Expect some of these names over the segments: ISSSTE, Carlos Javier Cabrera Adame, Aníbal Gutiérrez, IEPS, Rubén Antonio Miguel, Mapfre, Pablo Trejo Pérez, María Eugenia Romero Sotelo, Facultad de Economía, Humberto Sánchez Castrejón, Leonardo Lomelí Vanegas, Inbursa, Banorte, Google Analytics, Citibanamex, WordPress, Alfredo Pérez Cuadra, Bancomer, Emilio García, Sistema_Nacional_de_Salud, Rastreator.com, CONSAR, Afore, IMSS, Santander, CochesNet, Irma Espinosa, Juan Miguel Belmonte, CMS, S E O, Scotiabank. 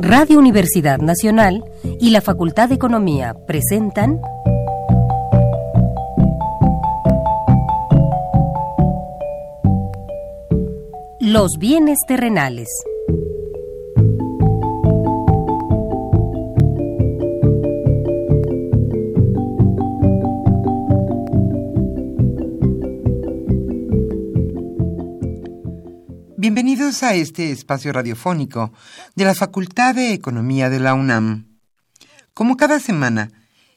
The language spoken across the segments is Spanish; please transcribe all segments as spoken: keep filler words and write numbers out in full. Radio Universidad Nacional y la Facultad de Economía presentan Los Bienes Terrenales. Bienvenidos a este espacio radiofónico de la Facultad de Economía de la UNAM. Como cada semana,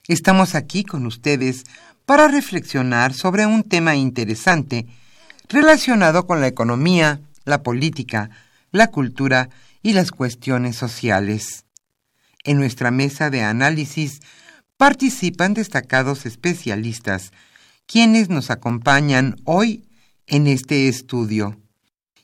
estamos aquí con ustedes para reflexionar sobre un tema interesante relacionado con la economía, la política, la cultura y las cuestiones sociales. En nuestra mesa de análisis participan destacados especialistas, quienes nos acompañan hoy en este estudio.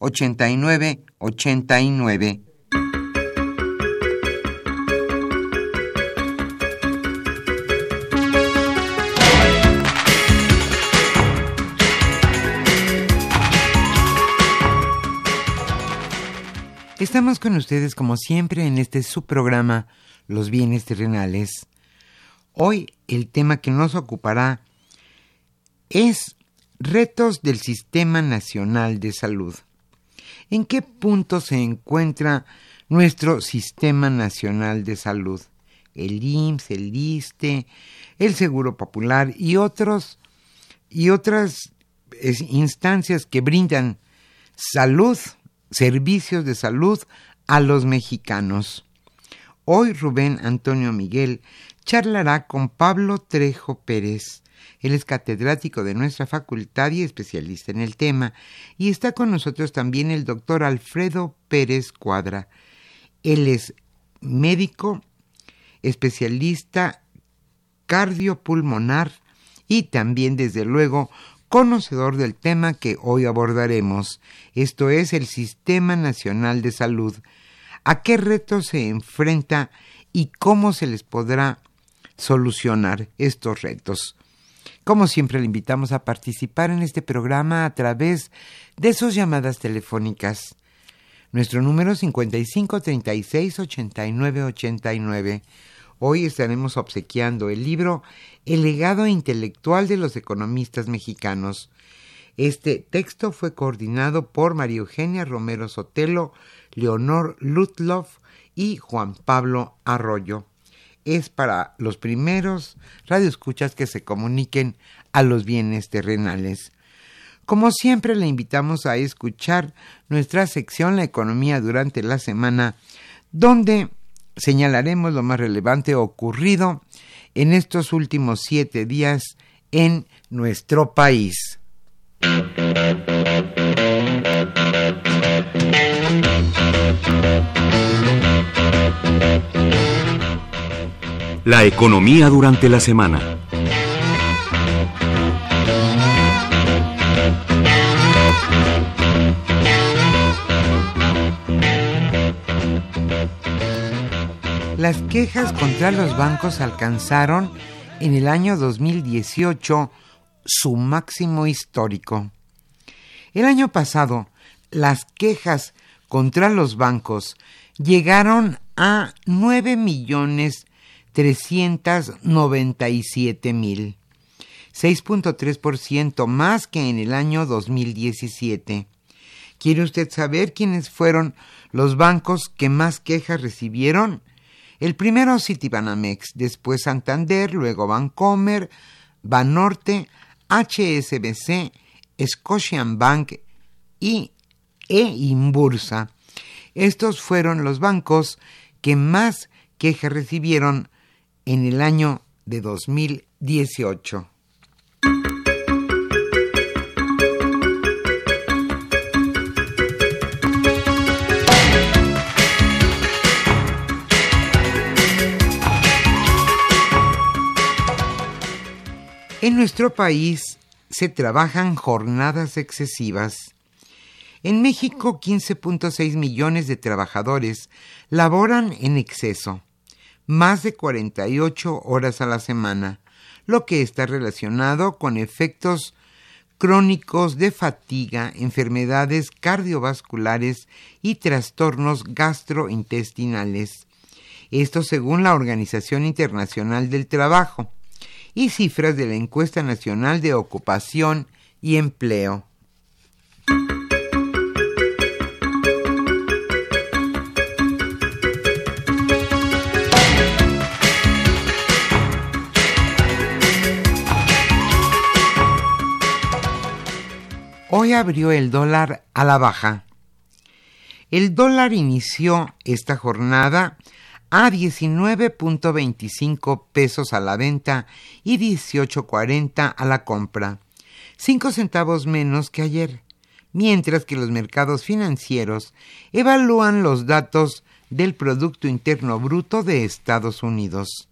ochenta y nueve ochenta y nueve. Estamos con ustedes como siempre en este subprograma Los Bienes Terrenales. Hoy el tema que nos ocupará es retos del Sistema Nacional de Salud. ¿En qué punto se encuentra nuestro Sistema Nacional de Salud? El I M S S, el ISSSTE, el Seguro Popular y otros y otras es, instancias que brindan salud, servicios de salud a los mexicanos. Hoy Rubén Antonio Miguel charlará con Pablo Trejo Pérez. Él es catedrático de nuestra facultad y especialista en el tema, y está con nosotros también el doctor Alfredo Pérez Cuadra. Él es médico, especialista cardiopulmonar y también, desde luego, conocedor del tema que hoy abordaremos. Esto es el Sistema Nacional de Salud. ¿A qué retos se enfrenta y cómo se les podrá solucionar estos retos? Como siempre, le invitamos a participar en este programa a través de sus llamadas telefónicas. Nuestro número cincuenta y cinco treinta y seis, ochenta y nueve ochenta y nueve. Hoy estaremos obsequiando el libro El legado intelectual de los economistas mexicanos. Este texto fue coordinado por María Eugenia Romero Sotelo, Leonor Luthloff y Juan Pablo Arroyo. Es para los primeros radioescuchas que se comuniquen a Los Bienes Terrenales. Como siempre, le invitamos a escuchar nuestra sección La Economía durante la semana, donde señalaremos lo más relevante ocurrido en estos últimos siete días en nuestro país. La economía durante la semana. Las quejas contra los bancos alcanzaron en el año dos mil dieciocho su máximo histórico. El año pasado, las quejas contra los bancos llegaron a nueve millones trescientos noventa y siete mil, seis punto tres por ciento más que en el año dos mil diecisiete. ¿Quiere usted saber quiénes fueron los bancos que más quejas recibieron? El primero Citibanamex, después Santander, luego Bancomer, Banorte, H S B C, Scotiabank y e Inbursa. Estos fueron los bancos que más quejas recibieron en el año de dos mil dieciocho. En nuestro país se trabajan jornadas excesivas. En México, quince punto seis millones de trabajadores laboran en exceso, más de cuarenta y ocho horas a la semana, lo que está relacionado con efectos crónicos de fatiga, enfermedades cardiovasculares y trastornos gastrointestinales. Esto según la Organización Internacional del Trabajo y cifras de la Encuesta Nacional de Ocupación y Empleo. Hoy abrió el dólar a la baja. El dólar inició esta jornada a diecinueve punto veinticinco pesos a la venta y dieciocho punto cuarenta a la compra, cinco centavos menos que ayer, mientras que los mercados financieros evalúan los datos del Producto Interno Bruto de Estados Unidos.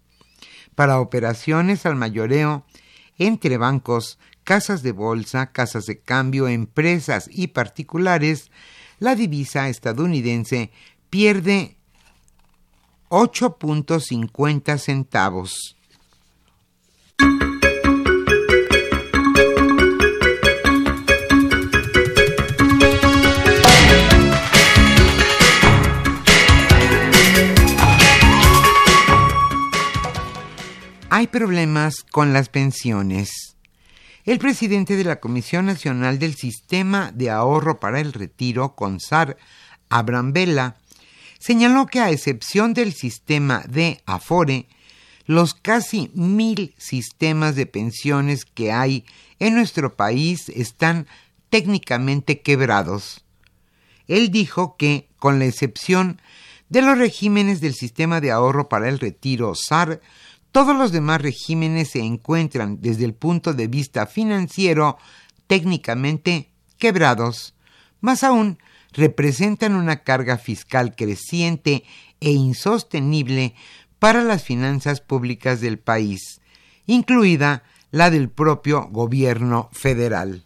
Para operaciones al mayoreo entre bancos, casas de bolsa, casas de cambio, empresas y particulares, la divisa estadounidense pierde ocho punto cincuenta centavos. Hay problemas con las pensiones. El presidente de la Comisión Nacional del Sistema de Ahorro para el Retiro, CONSAR, Abraham Vela, señaló que a excepción del sistema de Afore, los casi mil sistemas de pensiones que hay en nuestro país están técnicamente quebrados. Él dijo que, con la excepción de los regímenes del sistema de ahorro para el retiro S A R, todos los demás regímenes se encuentran, desde el punto de vista financiero, técnicamente quebrados. Más aún, representan una carga fiscal creciente e insostenible para las finanzas públicas del país, incluida la del propio gobierno federal.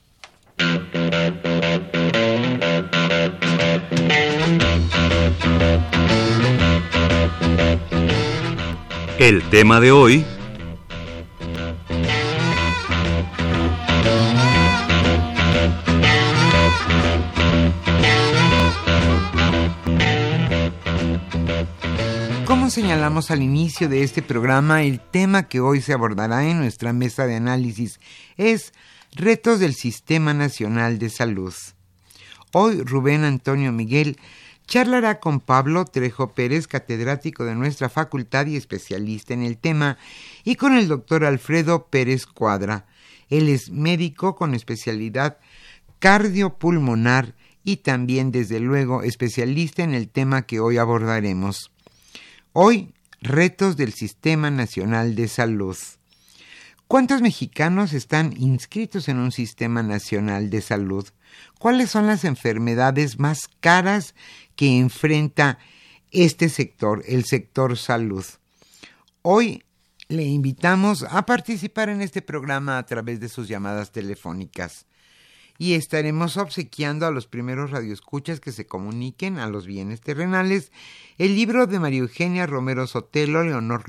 El tema de hoy. Señalamos al inicio de este programa, el tema que hoy se abordará en nuestra mesa de análisis es retos del Sistema Nacional de Salud. Hoy Rubén Antonio Miguel charlará con Pablo Trejo Pérez, catedrático de nuestra facultad y especialista en el tema, y con el doctor Alfredo Pérez Cuadra. Él es médico con especialidad cardiopulmonar y también, desde luego, especialista en el tema que hoy abordaremos. Hoy, retos del Sistema Nacional de Salud. ¿Cuántos mexicanos están inscritos en un Sistema Nacional de Salud? ¿Cuáles son las enfermedades más caras que enfrenta este sector, el sector salud? Hoy le invitamos a participar en este programa a través de sus llamadas telefónicas. Y estaremos obsequiando a los primeros radioescuchas que se comuniquen a Los Bienes Terrenales el libro de María Eugenia Romero Sotelo, Leonor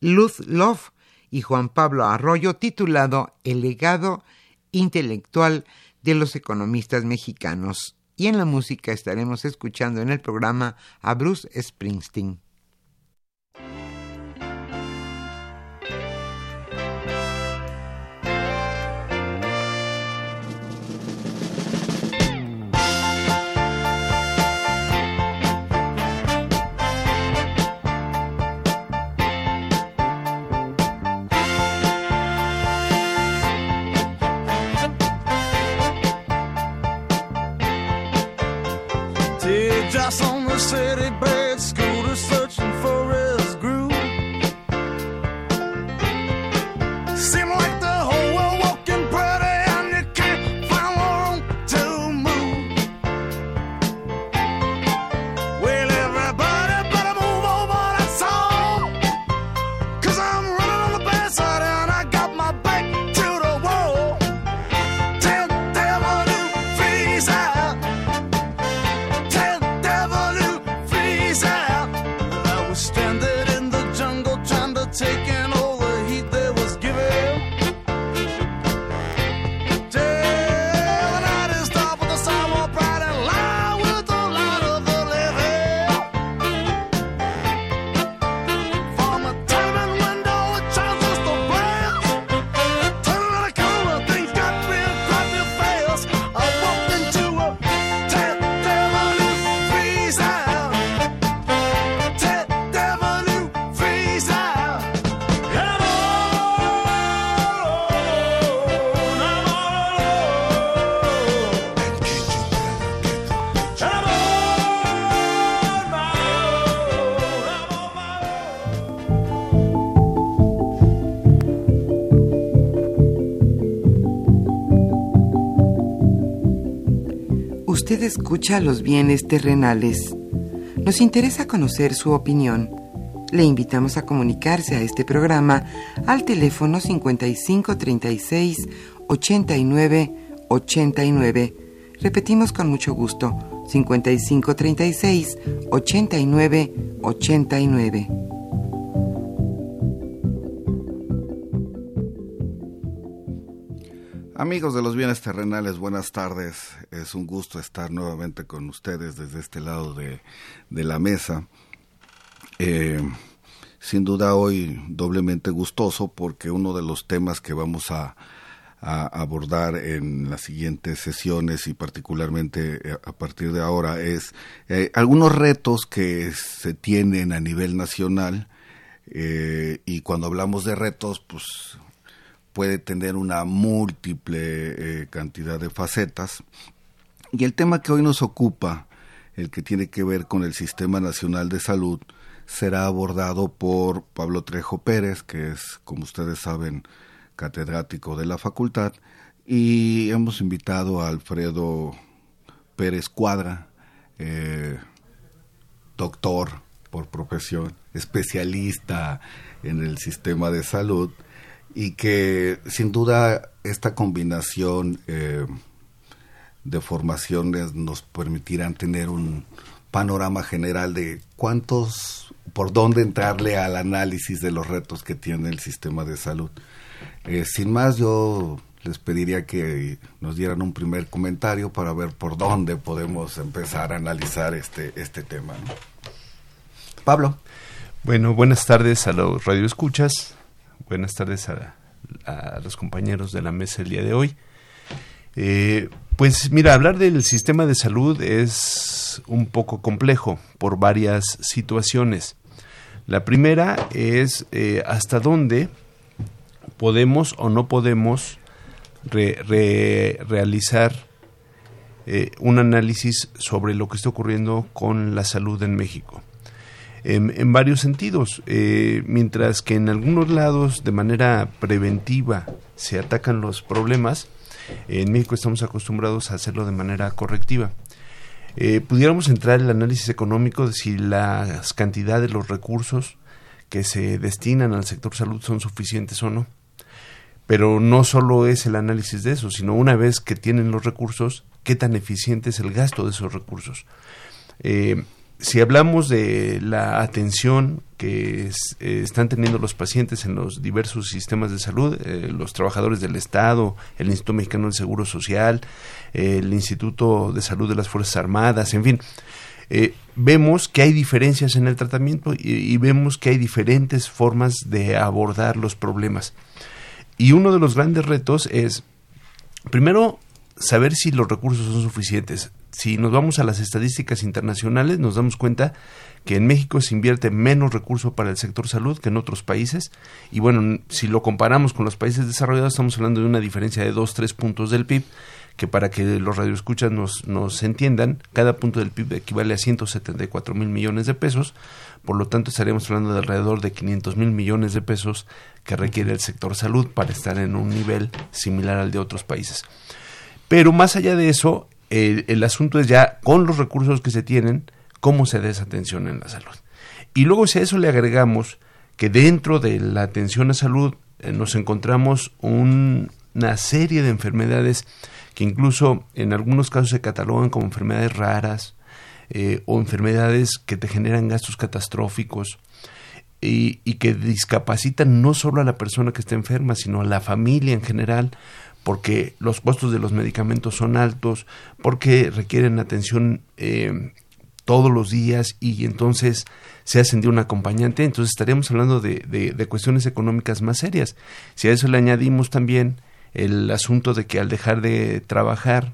Luthloff y Juan Pablo Arroyo, titulado El legado intelectual de los economistas mexicanos. Y en la música estaremos escuchando en el programa a Bruce Springsteen. Usted escucha Los Bienes Terrenales. Nos interesa conocer su opinión. Le invitamos a comunicarse a este programa al teléfono cincuenta y cinco treinta y seis ochenta y nueve ochenta y nueve. Repetimos con mucho gusto, cincuenta y cinco treinta y seis ochenta y nueve ochenta y nueve. Amigos de Los Bienes Terrenales, buenas tardes. Es un gusto estar nuevamente con ustedes desde este lado de, de la mesa. Eh, sin duda hoy doblemente gustoso, porque uno de los temas que vamos a, a abordar en las siguientes sesiones y particularmente a partir de ahora es eh, algunos retos que se tienen a nivel nacional, eh, y cuando hablamos de retos pues puede tener una múltiple eh, cantidad de facetas, y el tema que hoy nos ocupa, el que tiene que ver con el Sistema Nacional de Salud, será abordado por Pablo Trejo Pérez, que es, como ustedes saben, catedrático de la facultad, y hemos invitado a Alfredo Pérez Cuadra, eh, doctor por profesión, especialista en el sistema de salud, y que sin duda esta combinación eh, de formaciones nos permitirán tener un panorama general de cuántos, por dónde entrarle al análisis de los retos que tiene el sistema de salud. Eh, sin más, yo les pediría que nos dieran un primer comentario para ver por dónde podemos empezar a analizar este, este tema, ¿no? Pablo. Bueno, buenas tardes a los radioescuchas, buenas tardes a, a los compañeros de la mesa el día de hoy. Eh, pues mira, hablar del sistema de salud es un poco complejo por varias situaciones. La primera es eh, hasta dónde podemos o no podemos re, re, realizar eh, un análisis sobre lo que está ocurriendo con la salud en México. En, en varios sentidos, eh, mientras que en algunos lados de manera preventiva se atacan los problemas, en México estamos acostumbrados a hacerlo de manera correctiva. Eh, pudiéramos entrar en el análisis económico de si las cantidades, los recursos que se destinan al sector salud son suficientes o no. Pero no solo es el análisis de eso, sino una vez que tienen los recursos, qué tan eficiente es el gasto de esos recursos. Eh, si hablamos de la atención que es, eh, están teniendo los pacientes en los diversos sistemas de salud, eh, los trabajadores del Estado, el Instituto Mexicano del Seguro Social, eh, el Instituto de Salud de las Fuerzas Armadas, en fin, eh, vemos que hay diferencias en el tratamiento y, y vemos que hay diferentes formas de abordar los problemas. Y uno de los grandes retos es, primero, saber si los recursos son suficientes. Si nos vamos a las estadísticas internacionales, nos damos cuenta que en México se invierte menos recursos para el sector salud que en otros países. Y bueno, si lo comparamos con los países desarrollados, estamos hablando de una diferencia de dos, tres puntos del P I B, que para que los radioescuchas nos, nos entiendan, cada punto del P I B equivale a ciento setenta y cuatro mil millones de pesos. Por lo tanto, estaríamos hablando de alrededor de quinientos mil millones de pesos que requiere el sector salud para estar en un nivel similar al de otros países. Pero más allá de eso, El, el asunto es ya, con los recursos que se tienen, cómo se da esa atención en la salud. Y luego, si a eso le agregamos que dentro de la atención a salud eh, nos encontramos un, una serie de enfermedades que incluso en algunos casos se catalogan como enfermedades raras eh, o enfermedades que te generan gastos catastróficos y, y que discapacitan no solo a la persona que está enferma, sino a la familia en general, porque los costos de los medicamentos son altos, porque requieren atención eh, todos los días y entonces se hacen de un acompañante. Entonces estaríamos hablando de, de, de cuestiones económicas más serias. Si a eso le añadimos también el asunto de que al dejar de trabajar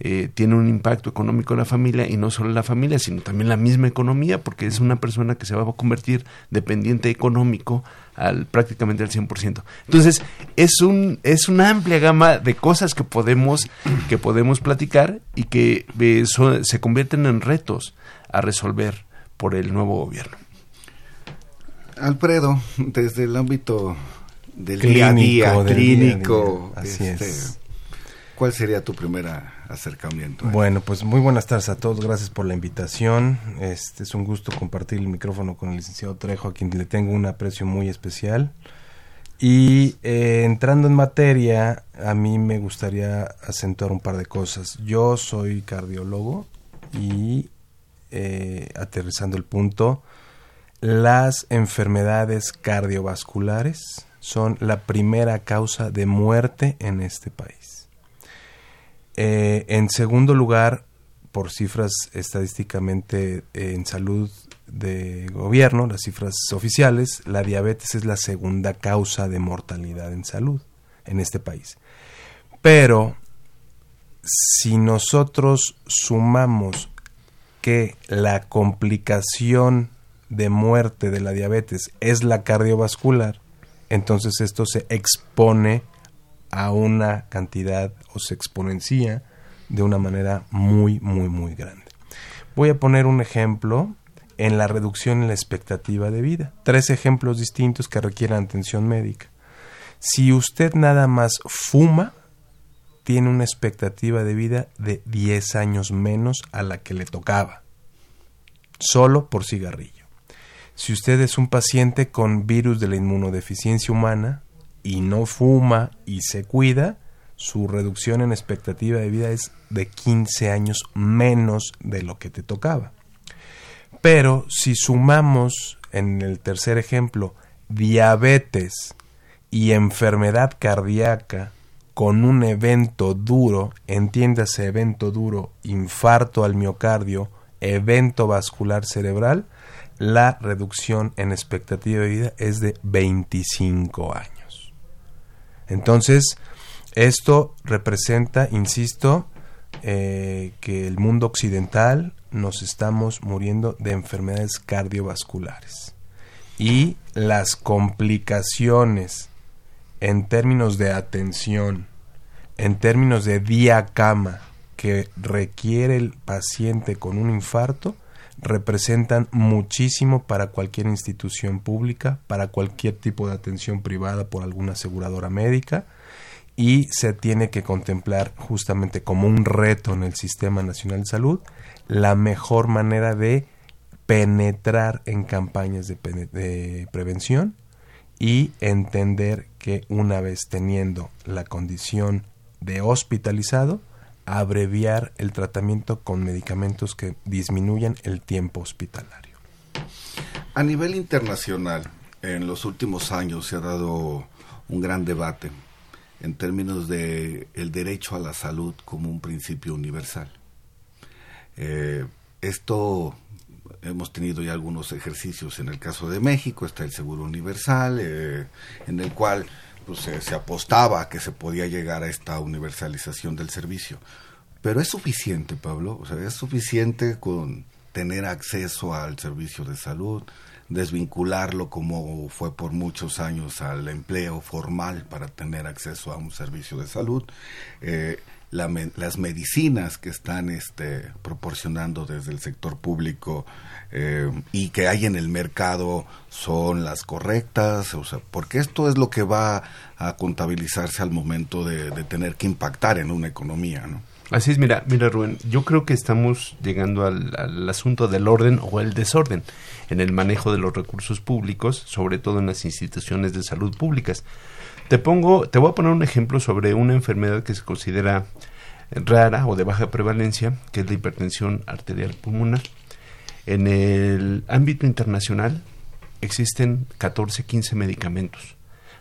eh, tiene un impacto económico en la familia, y no solo en la familia, sino también la misma economía, porque es una persona que se va a convertir dependiente económico al prácticamente al cien por ciento. Entonces, es un es una amplia gama de cosas que podemos que podemos platicar y que eh, so, se convierten en retos a resolver por el nuevo gobierno. Alfredo, desde el ámbito del clínico, día a día clínico, día, así este, es. ¿Cuál sería tu primer acercamiento? Bueno, pues muy buenas tardes a todos, gracias por la invitación. Este es un gusto compartir el micrófono con el licenciado Trejo, a quien le tengo un aprecio muy especial. Y eh, entrando en materia, a mí me gustaría acentuar un par de cosas. Yo soy cardiólogo y, eh, aterrizando el punto, las enfermedades cardiovasculares son la primera causa de muerte en este país. Eh, en segundo lugar, por cifras estadísticamente eh, en salud de gobierno, las cifras oficiales, la diabetes es la segunda causa de mortalidad en salud en este país. Pero si nosotros sumamos que la complicación de muerte de la diabetes es la cardiovascular, entonces esto se expone a una cantidad o se exponencia de una manera muy, muy, muy grande. Voy a poner un ejemplo en la reducción en la expectativa de vida. Tres ejemplos distintos que requieren atención médica. Si usted nada más fuma, tiene una expectativa de vida de diez años menos a la que le tocaba, solo por cigarrillo. Si usted es un paciente con virus de la inmunodeficiencia humana y no fuma y se cuida, su reducción en expectativa de vida es de quince años menos de lo que te tocaba. Pero si sumamos, en el tercer ejemplo, diabetes y enfermedad cardíaca con un evento duro, entiéndase evento duro, infarto al miocardio, evento vascular cerebral, la reducción en expectativa de vida es de veinticinco años. Entonces, esto representa, insisto, eh, que el mundo occidental nos estamos muriendo de enfermedades cardiovasculares. Y las complicaciones en términos de atención, en términos de día a cama que requiere el paciente con un infarto, representan muchísimo para cualquier institución pública, para cualquier tipo de atención privada por alguna aseguradora médica, y se tiene que contemplar justamente como un reto en el Sistema Nacional de Salud la mejor manera de penetrar en campañas de, pre- de prevención y entender que una vez teniendo la condición de hospitalizado, abreviar el tratamiento con medicamentos que disminuyan el tiempo hospitalario. A nivel internacional, en los últimos años se ha dado un gran debate en términos de el derecho a la salud como un principio universal. Eh, esto hemos tenido ya algunos ejercicios. En el caso de México está el Seguro Universal, eh, en el cual pues, se, se apostaba a que se podía llegar a esta universalización del servicio. Pero ¿es suficiente, Pablo? O sea, ¿es suficiente con tener acceso al servicio de salud, desvincularlo como fue por muchos años al empleo formal para tener acceso a un servicio de salud? Eh, La me, las medicinas que están este, proporcionando desde el sector público eh, y que hay en el mercado son las correctas, o sea, porque esto es lo que va a contabilizarse al momento de, de tener que impactar en una economía, ¿no? Así es, mira, mira Rubén, yo creo que estamos llegando al, al asunto del orden o el desorden en el manejo de los recursos públicos, sobre todo en las instituciones de salud públicas. Te pongo, te voy a poner un ejemplo sobre una enfermedad que se considera rara o de baja prevalencia, que es la hipertensión arterial pulmonar. En el ámbito internacional existen catorce, quince medicamentos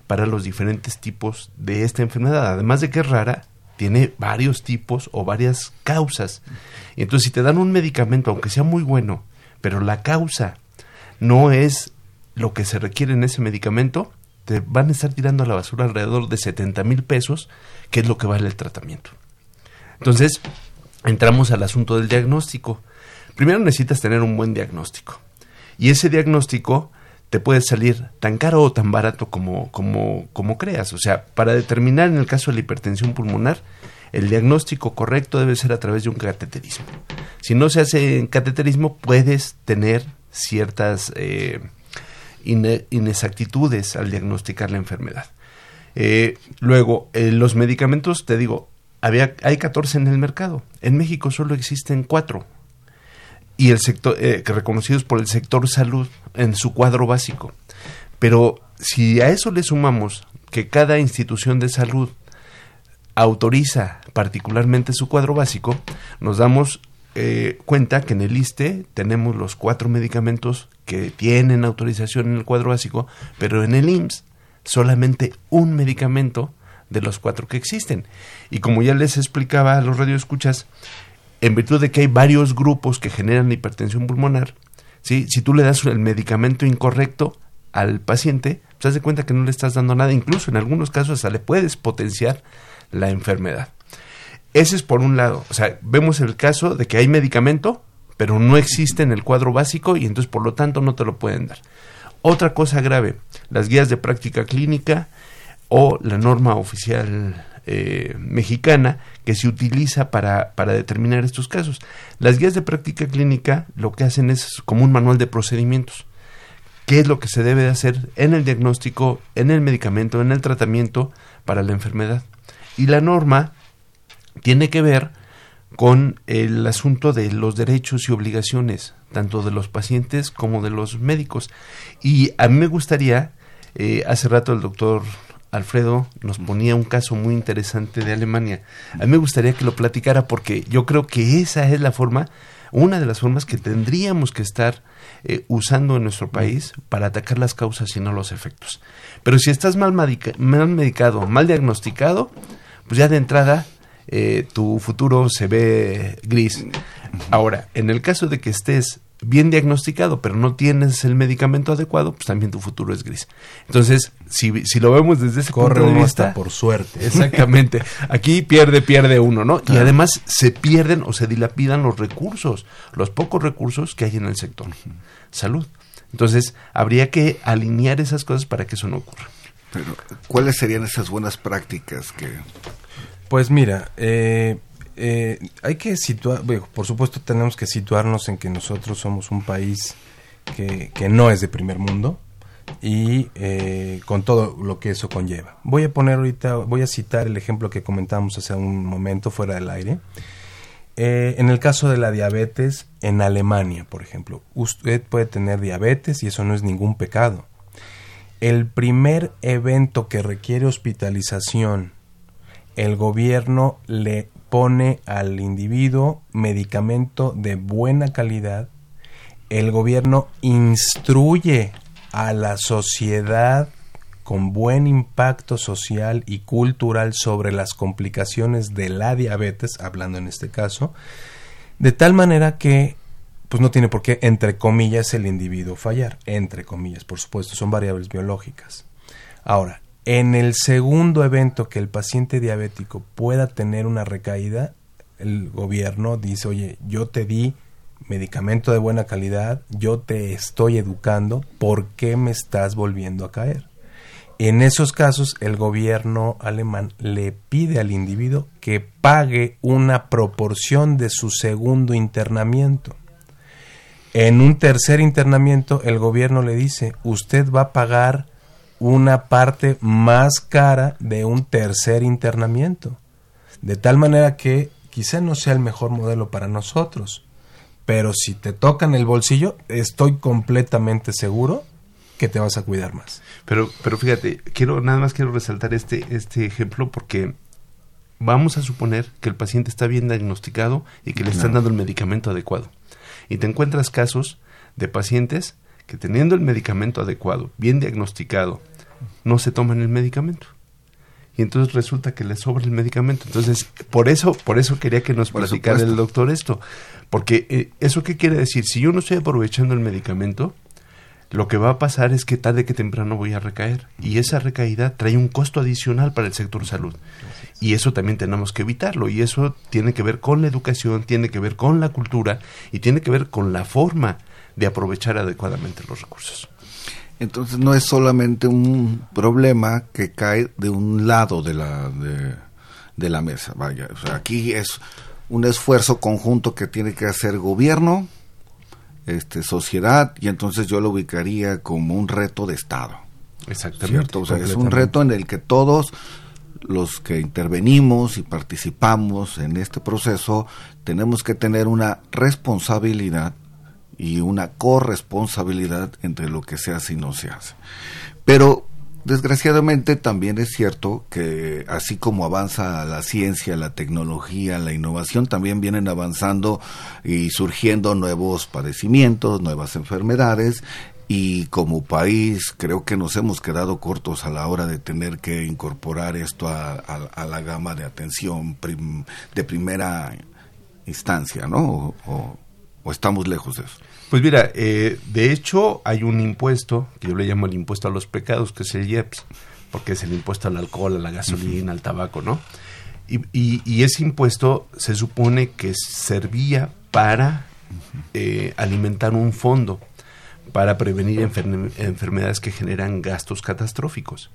para los diferentes tipos de esta enfermedad. Además de que es rara, tiene varios tipos o varias causas. Y entonces, si te dan un medicamento, aunque sea muy bueno, pero la causa no es lo que se requiere en ese medicamento, te van a estar tirando a la basura alrededor de setenta mil pesos, que es lo que vale el tratamiento. Entonces, entramos al asunto del diagnóstico. Primero necesitas tener un buen diagnóstico. Y ese diagnóstico te puede salir tan caro o tan barato como, como, como creas. O sea, para determinar en el caso de la hipertensión pulmonar, el diagnóstico correcto debe ser a través de un cateterismo. Si no se hace en cateterismo, puedes tener ciertas Eh, inexactitudes al diagnosticar la enfermedad. Eh, luego, eh, los medicamentos, te digo, había, hay catorce en el mercado. En México solo existen cuatro. Y el sector, eh, reconocidos por el sector salud en su cuadro básico. Pero si a eso le sumamos que cada institución de salud autoriza particularmente su cuadro básico, nos damos eh, cuenta que en el ISSSTE tenemos los cuatro medicamentos que tienen autorización en el cuadro básico, pero en el I M S S solamente un medicamento de los cuatro que existen. Y como ya les explicaba a los radioescuchas, en virtud de que hay varios grupos que generan la hipertensión pulmonar, ¿sí? Si tú le das el medicamento incorrecto al paciente, pues haz de cuenta que no le estás dando nada, incluso en algunos casos hasta le puedes potenciar la enfermedad. Ese es por un lado, o sea, vemos el caso de que hay medicamento, pero no existe en el cuadro básico y entonces por lo tanto no te lo pueden dar. Otra cosa grave, las guías de práctica clínica o la norma oficial Eh, mexicana que se utiliza para, para determinar estos casos. Las guías de práctica clínica lo que hacen es como un manual de procedimientos. ¿Qué es lo que se debe de hacer en el diagnóstico, en el medicamento, en el tratamiento para la enfermedad? Y la norma tiene que ver con el asunto de los derechos y obligaciones, tanto de los pacientes como de los médicos. Y a mí me gustaría, eh, hace rato el doctor Alfredo nos ponía un caso muy interesante de Alemania. A mí me gustaría que lo platicara porque yo creo que esa es la forma, una de las formas que tendríamos que estar eh, usando en nuestro país para atacar las causas y no los efectos. Pero si estás mal, medica- mal medicado, mal diagnosticado, pues ya de entrada eh, tu futuro se ve gris. Ahora, en el caso de que estés bien diagnosticado, pero no tienes el medicamento adecuado, pues también tu futuro es gris. Entonces, si, si lo vemos desde ese corre punto de vista, hasta por suerte. Exactamente. Aquí pierde, pierde uno, ¿no? Claro. Y además se pierden o se dilapidan los recursos, los pocos recursos que hay en el sector uh-huh. salud. Entonces, habría que alinear esas cosas para que eso no ocurra. Pero, ¿cuáles serían esas buenas prácticas que...? Pues mira, eh... Eh, hay que situar, bueno, por supuesto tenemos que situarnos en que nosotros somos un país que, que no es de primer mundo y eh, con todo lo que eso conlleva. Voy a poner ahorita, voy a citar el ejemplo que comentábamos hace un momento fuera del aire. Eh, en el caso de la diabetes en Alemania, por ejemplo, usted puede tener diabetes y eso no es ningún pecado. El primer evento que requiere hospitalización, el gobierno le pone al individuo medicamento de buena calidad, el gobierno instruye a la sociedad con buen impacto social y cultural sobre las complicaciones de la diabetes, hablando en este caso, de tal manera que pues no tiene por qué, entre comillas, el individuo fallar, entre comillas, por supuesto, son variables biológicas. Ahora, en el segundo evento que el paciente diabético pueda tener una recaída, el gobierno dice, oye, yo te di medicamento de buena calidad, yo te estoy educando, ¿por qué me estás volviendo a caer? En esos casos, el gobierno alemán le pide al individuo que pague una proporción de su segundo internamiento. En un tercer internamiento, el gobierno le dice, usted va a pagar una parte más cara de un tercer internamiento, de tal manera que quizá no sea el mejor modelo para nosotros, pero si te tocan el bolsillo, estoy completamente seguro que te vas a cuidar más. Pero, pero fíjate, quiero nada más quiero resaltar este, este ejemplo porque vamos a suponer que el paciente está bien diagnosticado y que le están dando el medicamento adecuado. Y te encuentras casos de pacientes que teniendo el medicamento adecuado, bien diagnosticado, no se toman el medicamento. Y entonces resulta que le sobra el medicamento. Entonces, por eso por eso quería que nos platicara el doctor esto. Porque, eh, ¿eso qué quiere decir? Si yo no estoy aprovechando el medicamento, lo que va a pasar es que tarde que temprano voy a recaer. Y esa recaída trae un costo adicional para el sector salud. Gracias. Y eso también tenemos que evitarlo. Y eso tiene que ver con la educación, tiene que ver con la cultura y tiene que ver con la forma de aprovechar adecuadamente los recursos. Entonces no es solamente un problema que cae de un lado de la de, de la mesa, vaya, o sea, aquí es un esfuerzo conjunto que tiene que hacer gobierno, este, sociedad, y entonces yo lo ubicaría como un reto de Estado. Exactamente. ¿Cierto? O sea, es un reto en el que todos los que intervenimos y participamos en este proceso, tenemos que tener una responsabilidad y una corresponsabilidad entre lo que se hace y no se hace. Pero desgraciadamente también es cierto que así como avanza la ciencia, la tecnología, la innovación, también vienen avanzando y surgiendo nuevos padecimientos, nuevas enfermedades, y como país creo que nos hemos quedado cortos a la hora de tener que incorporar esto a, a, a la gama de atención prim, de primera instancia, ¿no? O, o, o estamos lejos de eso. Pues mira, eh, de hecho hay un impuesto, que yo le llamo el impuesto a los pecados, que es el I E P S, porque es el impuesto al alcohol, a la gasolina, al tabaco, ¿no? Y, y, y ese impuesto se supone que servía para eh, alimentar un fondo para prevenir enferme- enfermedades que generan gastos catastróficos.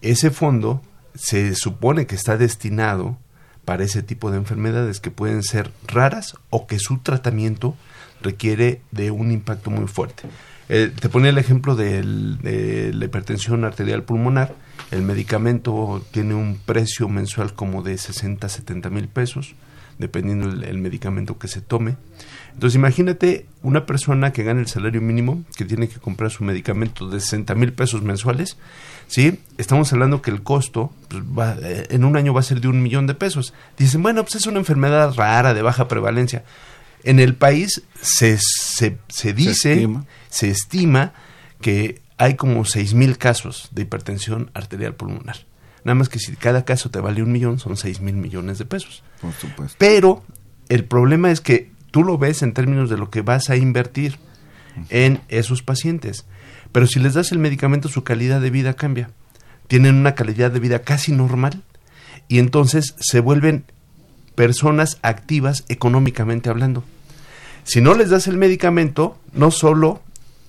Ese fondo se supone que está destinado para ese tipo de enfermedades que pueden ser raras o que su tratamiento requiere de un impacto muy fuerte. Eh, te ponía el ejemplo del, de la hipertensión arterial pulmonar. El medicamento tiene un precio mensual como de sesenta, setenta mil pesos, dependiendo el, el medicamento que se tome. Entonces imagínate una persona que gana el salario mínimo, que tiene que comprar su medicamento de sesenta mil pesos mensuales, ¿sí? Estamos hablando que el costo pues, va, en un año va a ser de un millón de pesos. Dicen, bueno, pues es una enfermedad rara, de baja prevalencia. En el país se, se, se dice, se estima. se estima que hay como seis mil casos de hipertensión arterial pulmonar. Nada más que si cada caso te vale un millón, son seis mil millones de pesos. Por supuesto. Pero el problema es que tú lo ves en términos de lo que vas a invertir en esos pacientes. Pero si les das el medicamento, su calidad de vida cambia. Tienen una calidad de vida casi normal y entonces se vuelven personas activas económicamente hablando. Si no les das el medicamento, no solo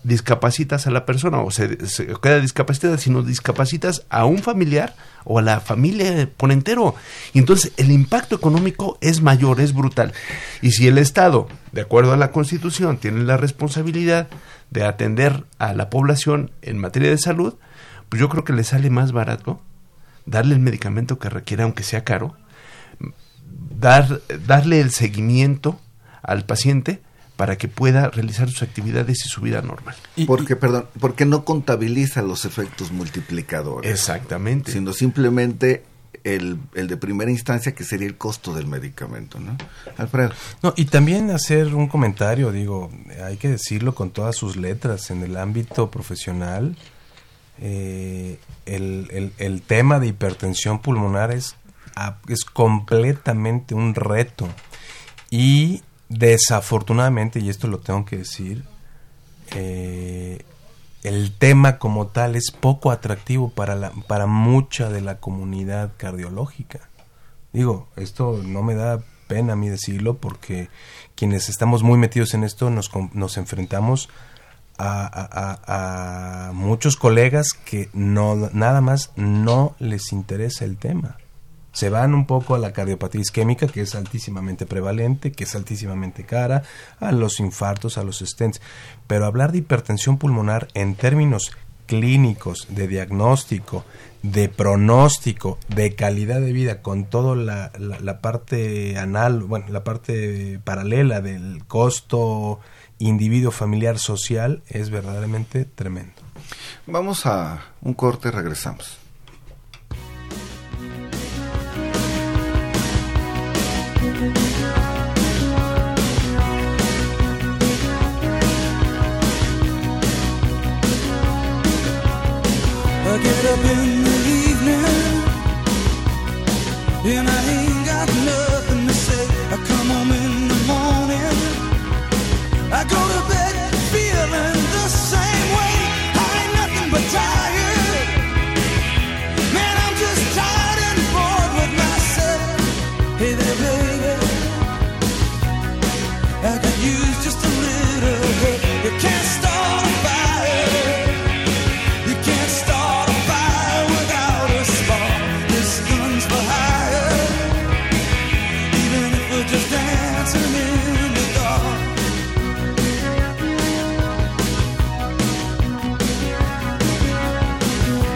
discapacitas a la persona o se, se queda discapacitada, sino discapacitas a un familiar o a la familia por entero. Y entonces el impacto económico es mayor, es brutal. Y si el Estado, de acuerdo a la Constitución, tiene la responsabilidad de atender a la población en materia de salud, pues yo creo que le sale más barato darle el medicamento que requiera, aunque sea caro, dar darle el seguimiento al paciente para que pueda realizar sus actividades y su vida normal. Y, porque, y, perdón, porque no contabiliza los efectos multiplicadores. Exactamente. Sino simplemente el, el de primera instancia, que sería el costo del medicamento, ¿no? Alfredo. No, y también hacer un comentario, digo, hay que decirlo con todas sus letras, en el ámbito profesional, eh, el, el, el tema de hipertensión pulmonar es, es completamente un reto. Y desafortunadamente, y esto lo tengo que decir, eh, el tema como tal es poco atractivo para la, para mucha de la comunidad cardiológica. Digo, esto no me da pena a mí decirlo, porque quienes estamos muy metidos en esto nos, nos enfrentamos a, a, a, a muchos colegas que no, nada más no les interesa el tema. Se van un poco a la cardiopatía isquémica, que es altísimamente prevalente, que es altísimamente cara, a los infartos, a los stents. Pero hablar de hipertensión pulmonar en términos clínicos, de diagnóstico, de pronóstico, de calidad de vida, con toda la, la, la parte anal, bueno, la parte paralela del costo individuo, familiar, social, es verdaderamente tremendo. Vamos a un corte, regresamos. I get up in the evening and I ain't got nothing to say. I come home in the morning, I go to bed feeling the same way. I ain't nothing but tired. Man, I'm just tired and bored with myself. Hey there, baby, I could use just a little help. You can't start a fire.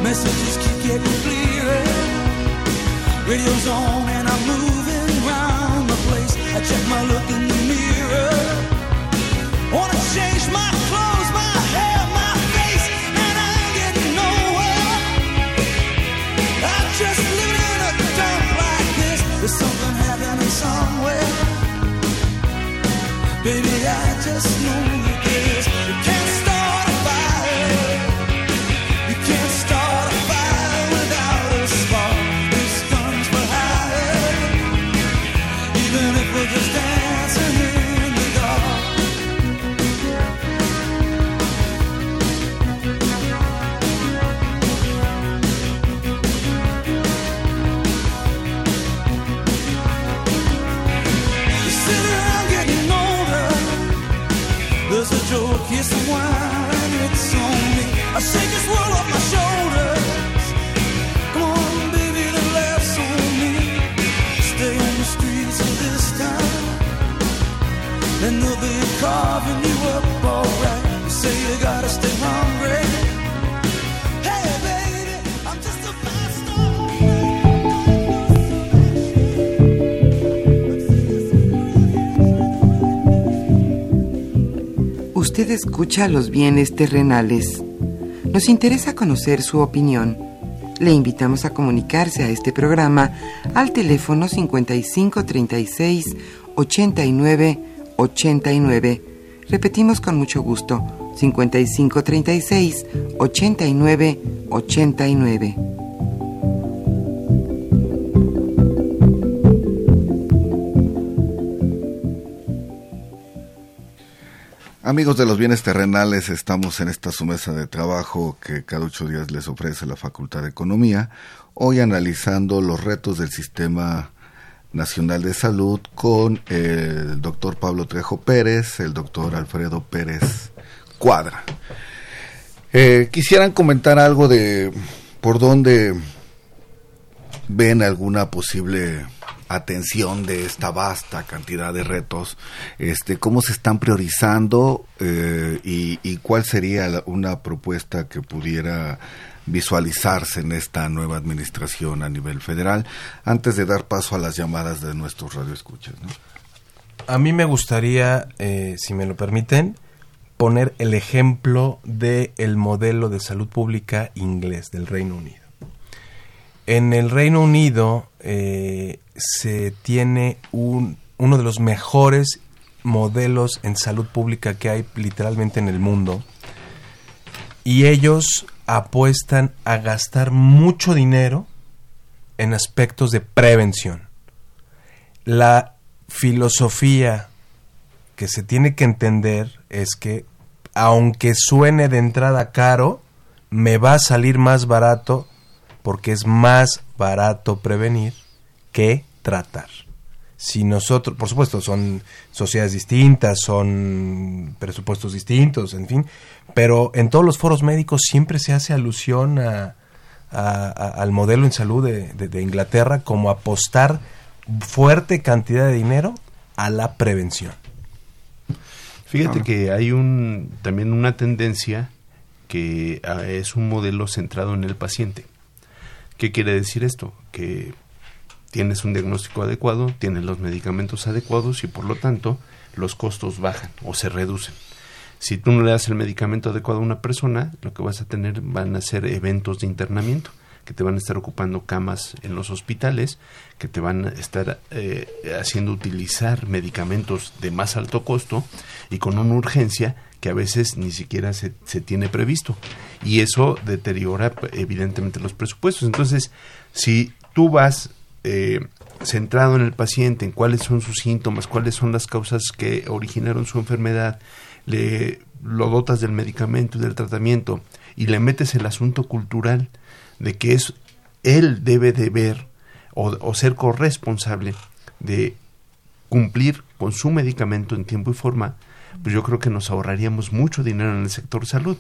Messages keep getting clearer. Radio's on and I'm moving round the place. I check my look in the mirror. Wanna change my clothes, my hair, my face, and I'm getting nowhere. I'm just living in a dump like this. There's something happening somewhere. Baby, I just know it is. You can't start a fire. You can't start a fire without a spark. This guns for hire. Even if we're just dancing in the dark. There's a joke, here's the wine, it's on me. I shake this world off my shoulders. Come on, baby, the laughs on me. Stay on the streets of this town, and they'll be carving you up alright. You say you gotta stay hungry. Hey, baby, I'm just a fast star. Usted escucha Los Bienes Terrenales. Nos interesa conocer su opinión. Le invitamos a comunicarse a este programa al teléfono cincuenta y cinco treinta y seis ochenta y nueve ochenta y nueve. Repetimos con mucho gusto, cincuenta y cinco treinta y seis ochenta y nueve ochenta y nueve. Amigos de Los Bienes Terrenales, estamos en esta su mesa de trabajo que cada ocho días les ofrece la Facultad de Economía, hoy analizando los retos del Sistema Nacional de Salud con el doctor Pablo Trejo Pérez, el doctor Alfredo Pérez Cuadra. Eh, quisieran comentar algo de por dónde ven alguna posible atención de esta vasta cantidad de retos, este, cómo se están priorizando eh, y, y cuál sería la, una propuesta que pudiera visualizarse en esta nueva administración a nivel federal, antes de dar paso a las llamadas de nuestros radioescuchas, ¿no? A mí me gustaría, eh, si me lo permiten, poner el ejemplo del modelo de salud pública inglés del Reino Unido. En el Reino Unido eh, se tiene un, uno de los mejores modelos en salud pública que hay literalmente en el mundo, y ellos apuestan a gastar mucho dinero en aspectos de prevención. La filosofía que se tiene que entender es que, aunque suene de entrada caro, me va a salir más barato, porque es más barato prevenir que tratar. Si nosotros, por supuesto, son sociedades distintas, son presupuestos distintos, en fin, pero en todos los foros médicos siempre se hace alusión a, a, a, al modelo en salud de, de, de Inglaterra como apostar fuerte cantidad de dinero a la prevención. Fíjate ah. que hay un también una tendencia que es un modelo centrado en el paciente. ¿Qué quiere decir esto? Que tienes un diagnóstico adecuado, tienes los medicamentos adecuados y por lo tanto los costos bajan o se reducen. Si tú no le das el medicamento adecuado a una persona, lo que vas a tener van a ser eventos de internamiento, que te van a estar ocupando camas en los hospitales, que te van a estar eh, haciendo utilizar medicamentos de más alto costo y con una urgencia que a veces ni siquiera se, se tiene previsto, y eso deteriora evidentemente los presupuestos. Entonces, si tú vas eh, centrado en el paciente, en cuáles son sus síntomas, cuáles son las causas que originaron su enfermedad, le lo dotas del medicamento y del tratamiento y le metes el asunto cultural de que es él debe de ver o, o ser corresponsable de cumplir con su medicamento en tiempo y forma, pues yo creo que nos ahorraríamos mucho dinero en el sector salud,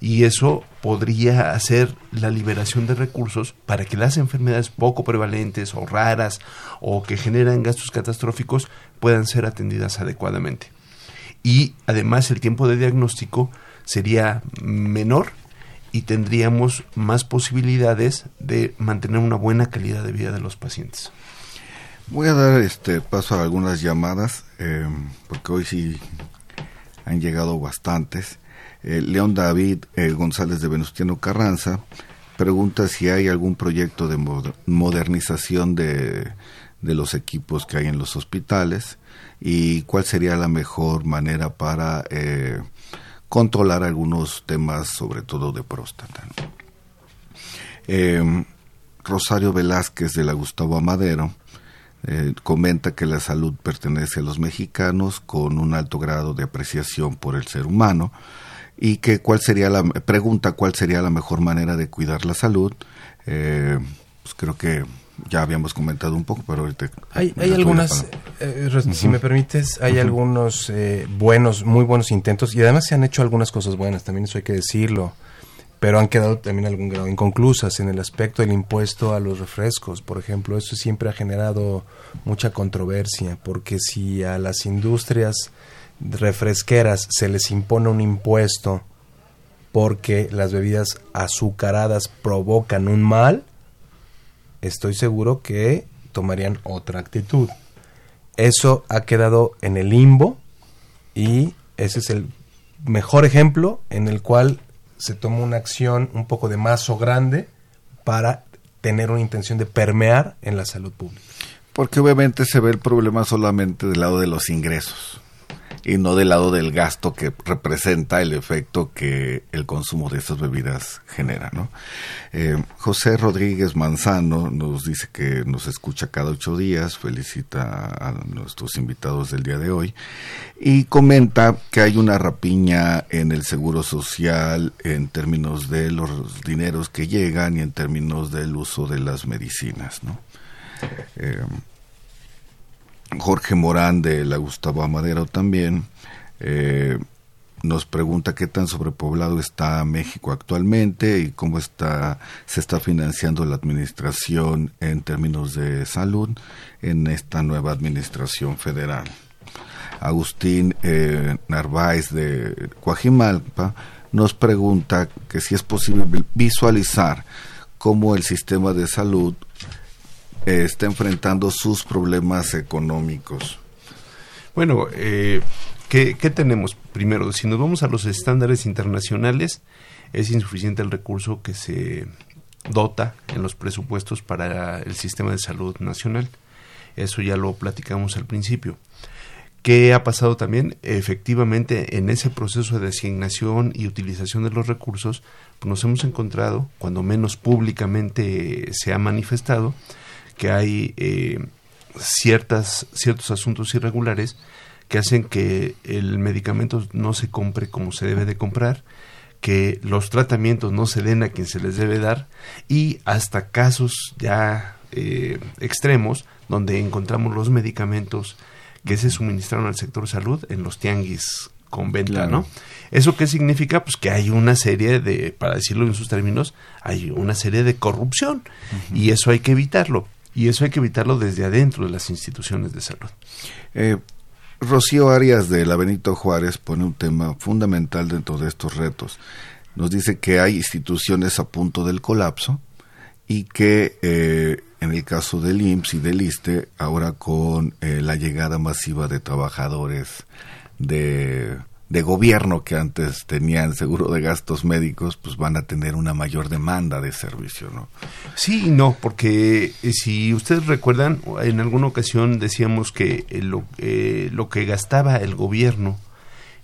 y eso podría hacer la liberación de recursos para que las enfermedades poco prevalentes o raras o que generan gastos catastróficos puedan ser atendidas adecuadamente. Y además el tiempo de diagnóstico sería menor y tendríamos más posibilidades de mantener una buena calidad de vida de los pacientes. Voy a dar este paso a algunas llamadas, eh, porque hoy sí han llegado bastantes. Eh, León David eh, González de Venustiano Carranza pregunta si hay algún proyecto de moder- modernización de, de los equipos que hay en los hospitales y cuál sería la mejor manera para eh, controlar algunos temas, sobre todo de próstata. Eh, Rosario Velázquez de la Gustavo Amadero Eh, comenta que la salud pertenece a los mexicanos con un alto grado de apreciación por el ser humano y que cuál sería la pregunta cuál sería la mejor manera de cuidar la salud. Eh, pues creo que ya habíamos comentado un poco, pero ahorita hay, hay algunas eh, si uh-huh. me permites hay uh-huh. algunos eh, buenos muy buenos intentos, y además se han hecho algunas cosas buenas, también eso hay que decirlo, pero han quedado también algún grado inconclusas en el aspecto del impuesto a los refrescos, por ejemplo. Eso siempre ha generado mucha controversia, porque si a las industrias refresqueras se les impone un impuesto porque las bebidas azucaradas provocan un mal, estoy seguro que tomarían otra actitud. Eso ha quedado en el limbo, y ese es el mejor ejemplo en el cual se toma una acción un poco de mazo grande para tener una intención de permear en la salud pública. Porque obviamente se ve el problema solamente del lado de los ingresos y no del lado del gasto, que representa el efecto que el consumo de estas bebidas genera, ¿no? Eh, José Rodríguez Manzano nos dice que nos escucha cada ocho días, felicita a nuestros invitados del día de hoy, y comenta que hay una rapiña en el Seguro Social en términos de los dineros que llegan y en términos del uso de las medicinas, ¿no? Eh, Jorge Morán de la Gustavo Amadero también eh, nos pregunta qué tan sobrepoblado está México actualmente y cómo está se está financiando la administración en términos de salud en esta nueva administración federal. Agustín eh, Narváez de Coajimalpa nos pregunta que si es posible visualizar cómo el sistema de salud está enfrentando sus problemas económicos. Bueno, eh, ¿qué, ¿qué tenemos? Primero, si nos vamos a los estándares internacionales, es insuficiente el recurso que se dota en los presupuestos para el sistema de salud nacional. Eso ya lo platicamos al principio. ¿Qué ha pasado también? Efectivamente, en ese proceso de asignación y utilización de los recursos, pues nos hemos encontrado, cuando menos públicamente se ha manifestado, que hay eh, ciertas ciertos asuntos irregulares que hacen que el medicamento no se compre como se debe de comprar, que los tratamientos no se den a quien se les debe dar, y hasta casos ya eh, extremos donde encontramos los medicamentos que se suministraron al sector salud en los tianguis con venta, claro, ¿no? ¿Eso qué significa? Pues que hay una serie de, para decirlo en sus términos, hay una serie de corrupción, uh-huh. y eso hay que evitarlo. Y eso hay que evitarlo desde adentro de las instituciones de salud. Eh, Rocío Arias de la Benito Juárez pone un tema fundamental dentro de estos retos. Nos dice que hay instituciones a punto del colapso y que eh, en el caso del I M S S y del ISSSTE, ahora con eh, la llegada masiva de trabajadores de, de gobierno que antes tenían seguro de gastos médicos, pues van a tener una mayor demanda de servicio, ¿no? Sí y no, porque si ustedes recuerdan, en alguna ocasión decíamos que lo, eh, lo que gastaba el gobierno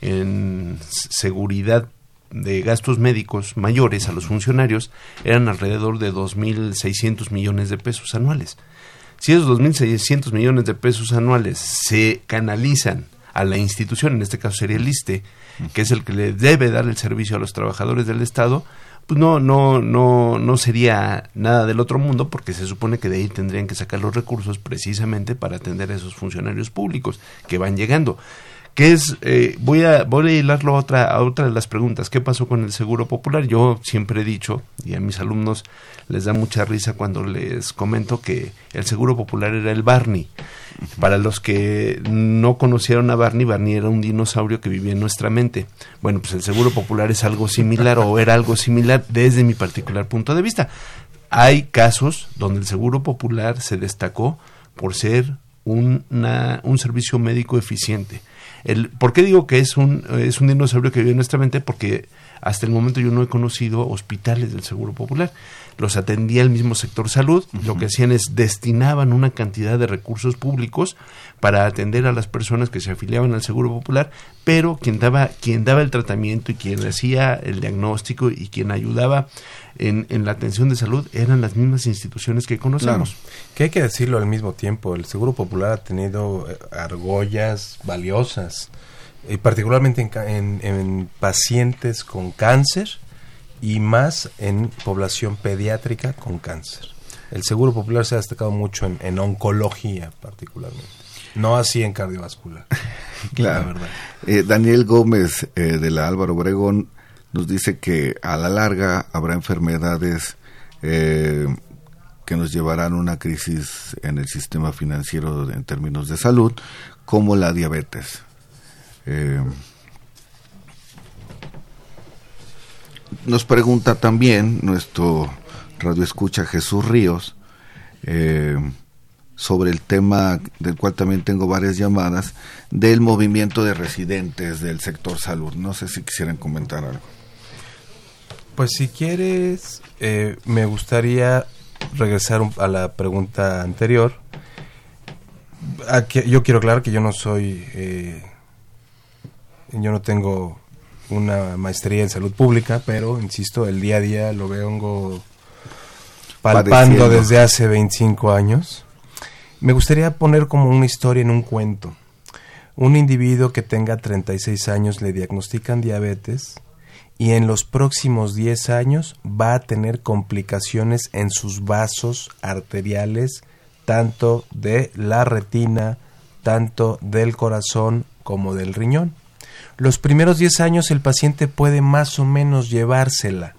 en seguridad de gastos médicos mayores a los funcionarios eran alrededor de dos mil seiscientos millones de pesos anuales. Si esos dos mil seiscientos millones de pesos anuales se canalizan a la institución, en este caso sería el ISSSTE, que es el que le debe dar el servicio a los trabajadores del Estado, pues no, no, no, no sería nada del otro mundo, porque se supone que de ahí tendrían que sacar los recursos precisamente para atender a esos funcionarios públicos que van llegando. que es, eh, voy a voy a hilarlo a otra, a otra de las preguntas. ¿Qué pasó con el Seguro Popular? Yo siempre he dicho, y a mis alumnos les da mucha risa cuando les comento que el Seguro Popular era el Barney. Para los que no conocieron a Barney, Barney era un dinosaurio que vivía en nuestra mente. Bueno, pues el Seguro Popular es algo similar, o era algo similar desde mi particular punto de vista. Hay casos donde el Seguro Popular se destacó por ser una, un servicio médico eficiente. El, ¿Por qué digo que es un, es un dinosaurio que vive en nuestra mente? Porque hasta el momento yo no he conocido hospitales del Seguro Popular. Los atendía el mismo sector salud. Uh-huh. Lo que hacían es destinaban una cantidad de recursos públicos para atender a las personas que se afiliaban al Seguro Popular, pero quien daba, quien daba el tratamiento y quien hacía el diagnóstico y quien ayudaba en, en la atención de salud eran las mismas instituciones que conocemos. Claro. Que hay que decirlo al mismo tiempo, el Seguro Popular ha tenido argollas valiosas, y particularmente en, en, en pacientes con cáncer y más en población pediátrica con cáncer. El Seguro Popular se ha destacado mucho en, en oncología particularmente, no así en cardiovascular. Claro. La verdad. Eh, Daniel Gómez eh, de la Álvaro Obregón nos dice que a la larga habrá enfermedades eh, que nos llevarán a una crisis en el sistema financiero en términos de salud, como la diabetes. Eh, Nos pregunta también nuestro radioescucha Jesús Ríos eh, sobre el tema del cual también tengo varias llamadas, del movimiento de residentes del sector salud. No sé si quisieran comentar algo. Pues si quieres, eh, me gustaría regresar a la pregunta anterior. Aquí, yo quiero aclarar que yo no soy, eh, yo no tengo una maestría en salud pública, pero insisto, el día a día lo vengo palpando desde hace veinticinco años. Me gustaría poner como una historia en un cuento. Un individuo que tenga treinta y seis años le diagnostican diabetes y en los próximos diez años va a tener complicaciones en sus vasos arteriales, tanto de la retina, tanto del corazón como del riñón. Los primeros diez años el paciente puede más o menos llevársela,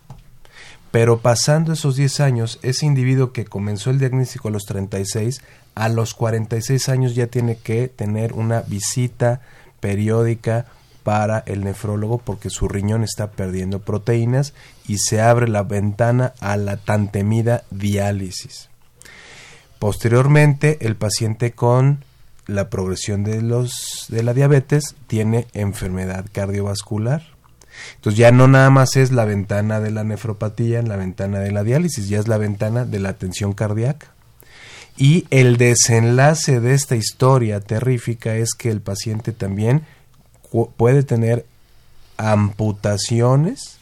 pero pasando esos diez años, ese individuo que comenzó el diagnóstico a los treinta y seis, a los cuarenta y seis años ya tiene que tener una visita periódica para el nefrólogo porque su riñón está perdiendo proteínas y se abre la ventana a la tan temida diálisis. Posteriormente, el paciente con la progresión de los de la diabetes tiene enfermedad cardiovascular. Entonces ya no nada más es la ventana de la nefropatía, la ventana de la diálisis, ya es la ventana de la atención cardíaca. Y el desenlace de esta historia terrífica es que el paciente también cu- puede tener amputaciones,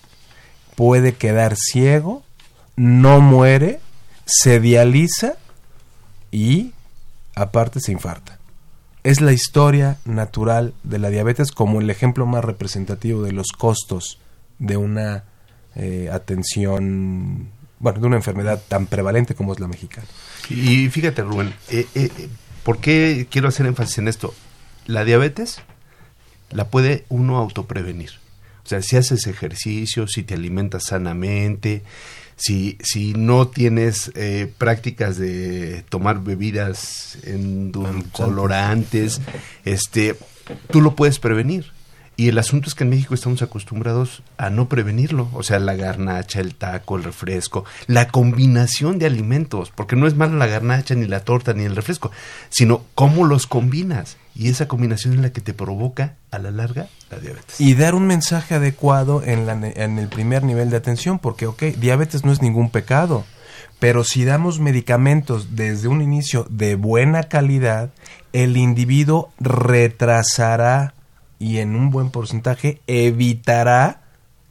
puede quedar ciego, no muere, se dializa y aparte se infarta. Es la historia natural de la diabetes como el ejemplo más representativo de los costos de una eh, atención, bueno, de una enfermedad tan prevalente como es la mexicana. Y fíjate, Rubén, eh, eh, ¿por qué quiero hacer énfasis en esto? La diabetes la puede uno autoprevenir. O sea, si haces ejercicio, si te alimentas sanamente, si, si no tienes eh, prácticas de tomar bebidas endulcorantes, este, tú lo puedes prevenir. Y el asunto es que en México estamos acostumbrados a no prevenirlo. O sea, la garnacha, el taco, el refresco, la combinación de alimentos, porque no es malo la garnacha, ni la torta, ni el refresco, sino cómo los combinas. Y esa combinación es la que te provoca, a la larga, la diabetes. Y dar un mensaje adecuado en, la, en el primer nivel de atención, porque, ok, diabetes no es ningún pecado, pero si damos medicamentos desde un inicio de buena calidad, el individuo retrasará y en un buen porcentaje evitará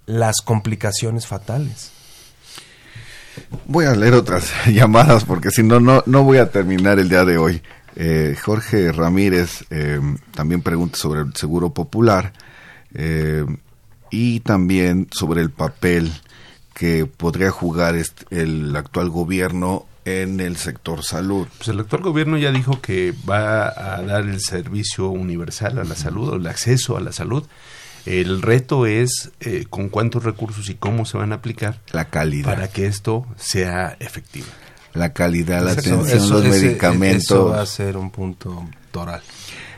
las complicaciones fatales. Voy a leer otras llamadas porque si no, no, no voy a terminar el día de hoy. Eh, Jorge Ramírez eh, también pregunta sobre el Seguro Popular eh, y también sobre el papel que podría jugar este, el actual gobierno en el sector salud? Pues el actual gobierno ya dijo que va a dar el servicio universal a la salud, o el acceso a la salud. El reto es eh, con cuántos recursos y cómo se van a aplicar. La calidad. Para que esto sea efectivo. La calidad, la Exacto. atención, eso, los ese, medicamentos. Eso va a ser un punto toral.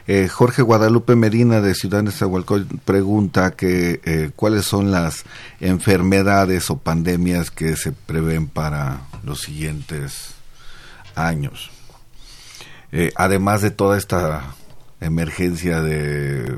Eh, Jorge Guadalupe Medina de Ciudad Nezahualcóyotl pregunta que eh, cuáles son las enfermedades o pandemias que se prevén para los siguientes años. Eh, además de toda esta emergencia de,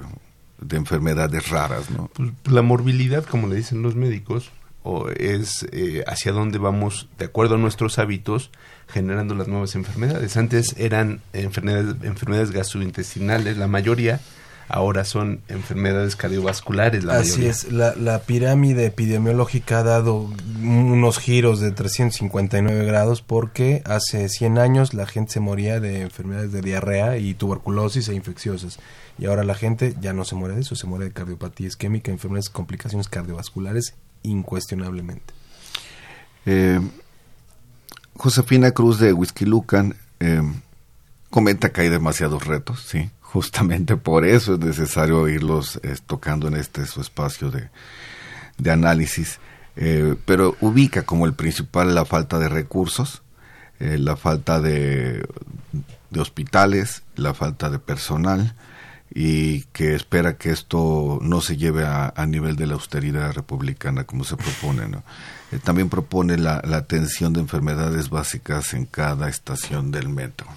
de enfermedades raras, ¿no? Pues la morbilidad, como le dicen los médicos, o es eh, hacia dónde vamos de acuerdo a nuestros hábitos generando las nuevas enfermedades. Antes eran enfermedades, enfermedades gastrointestinales, la mayoría, ahora son enfermedades cardiovasculares, la Así mayoría. Así es, la, la pirámide epidemiológica ha dado unos giros de trescientos cincuenta y nueve grados porque hace cien años la gente se moría de enfermedades de diarrea y tuberculosis e infecciosas. Y ahora la gente ya no se muere de eso, se muere de cardiopatía isquémica, enfermedades, complicaciones cardiovasculares, incuestionablemente. Eh, Josefina Cruz de Huixquilucan eh, comenta que hay demasiados retos, sí, justamente por eso es necesario irlos eh, tocando en este su espacio de, de análisis, eh, pero ubica como el principal la falta de recursos, eh, la falta de, de hospitales, la falta de personal, y que espera que esto no se lleve a, a nivel de la austeridad republicana como se propone, ¿no? Eh, también propone la, la atención de enfermedades básicas en cada estación del metro.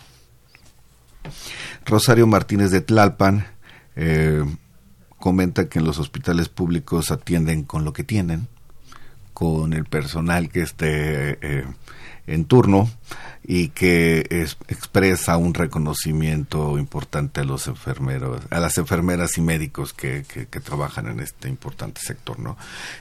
Rosario Martínez de Tlalpan eh, comenta que en los hospitales públicos atienden con lo que tienen, con el personal que esté eh, en turno, y que es, expresa un reconocimiento importante a los enfermeros, a las enfermeras y médicos que, que, que trabajan en este importante sector, ¿no?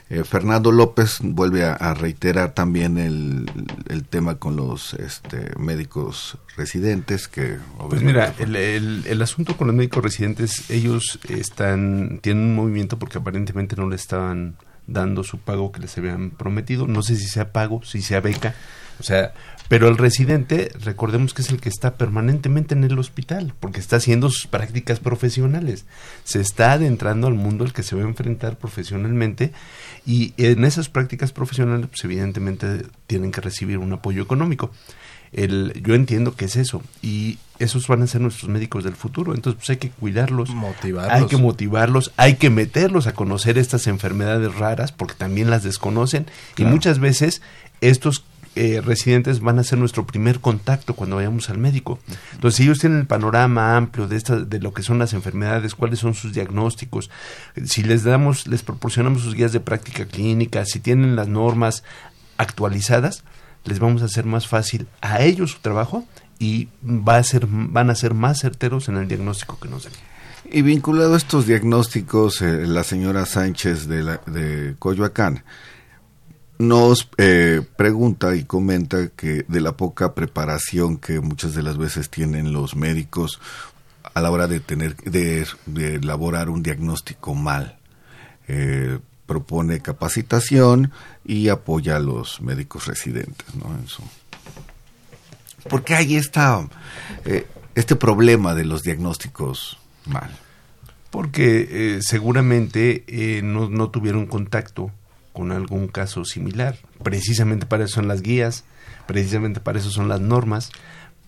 Eh, Fernando López vuelve a, a reiterar también el, el tema con los este, médicos residentes que obviamente pues mira, el, el, el asunto con los médicos residentes, ellos están tienen un movimiento porque aparentemente no le estaban dando su pago que les habían prometido, no sé si sea pago, si sea beca, o sea, pero el residente, recordemos que es el que está permanentemente en el hospital, porque está haciendo sus prácticas profesionales, se está adentrando al mundo al que se va a enfrentar profesionalmente, y en esas prácticas profesionales, pues evidentemente tienen que recibir un apoyo económico. El, yo entiendo que es eso, y esos van a ser nuestros médicos del futuro, entonces pues hay que cuidarlos, motivarlos. Hay que motivarlos, hay que meterlos a conocer estas enfermedades raras, porque también las desconocen, claro. Y muchas veces estos eh, residentes van a ser nuestro primer contacto cuando vayamos al médico. Entonces, si ellos tienen el panorama amplio de esta, de lo que son las enfermedades, cuáles son sus diagnósticos, si les damos, les proporcionamos sus guías de práctica clínica, si tienen las normas actualizadas, les vamos a hacer más fácil a ellos su trabajo y va a ser, van a ser más certeros en el diagnóstico que nos den. Y vinculado a estos diagnósticos, eh, la señora Sánchez de, la, de Coyoacán nos eh, pregunta y comenta que de la poca preparación que muchas de las veces tienen los médicos a la hora de tener de, de elaborar un diagnóstico mal. Eh, propone capacitación y apoya a los médicos residentes, ¿no? En su... ¿Por qué hay esta, eh, este problema de los diagnósticos mal? Porque eh, seguramente eh, no, no tuvieron contacto con algún caso similar. Precisamente para eso son las guías, precisamente para eso son las normas,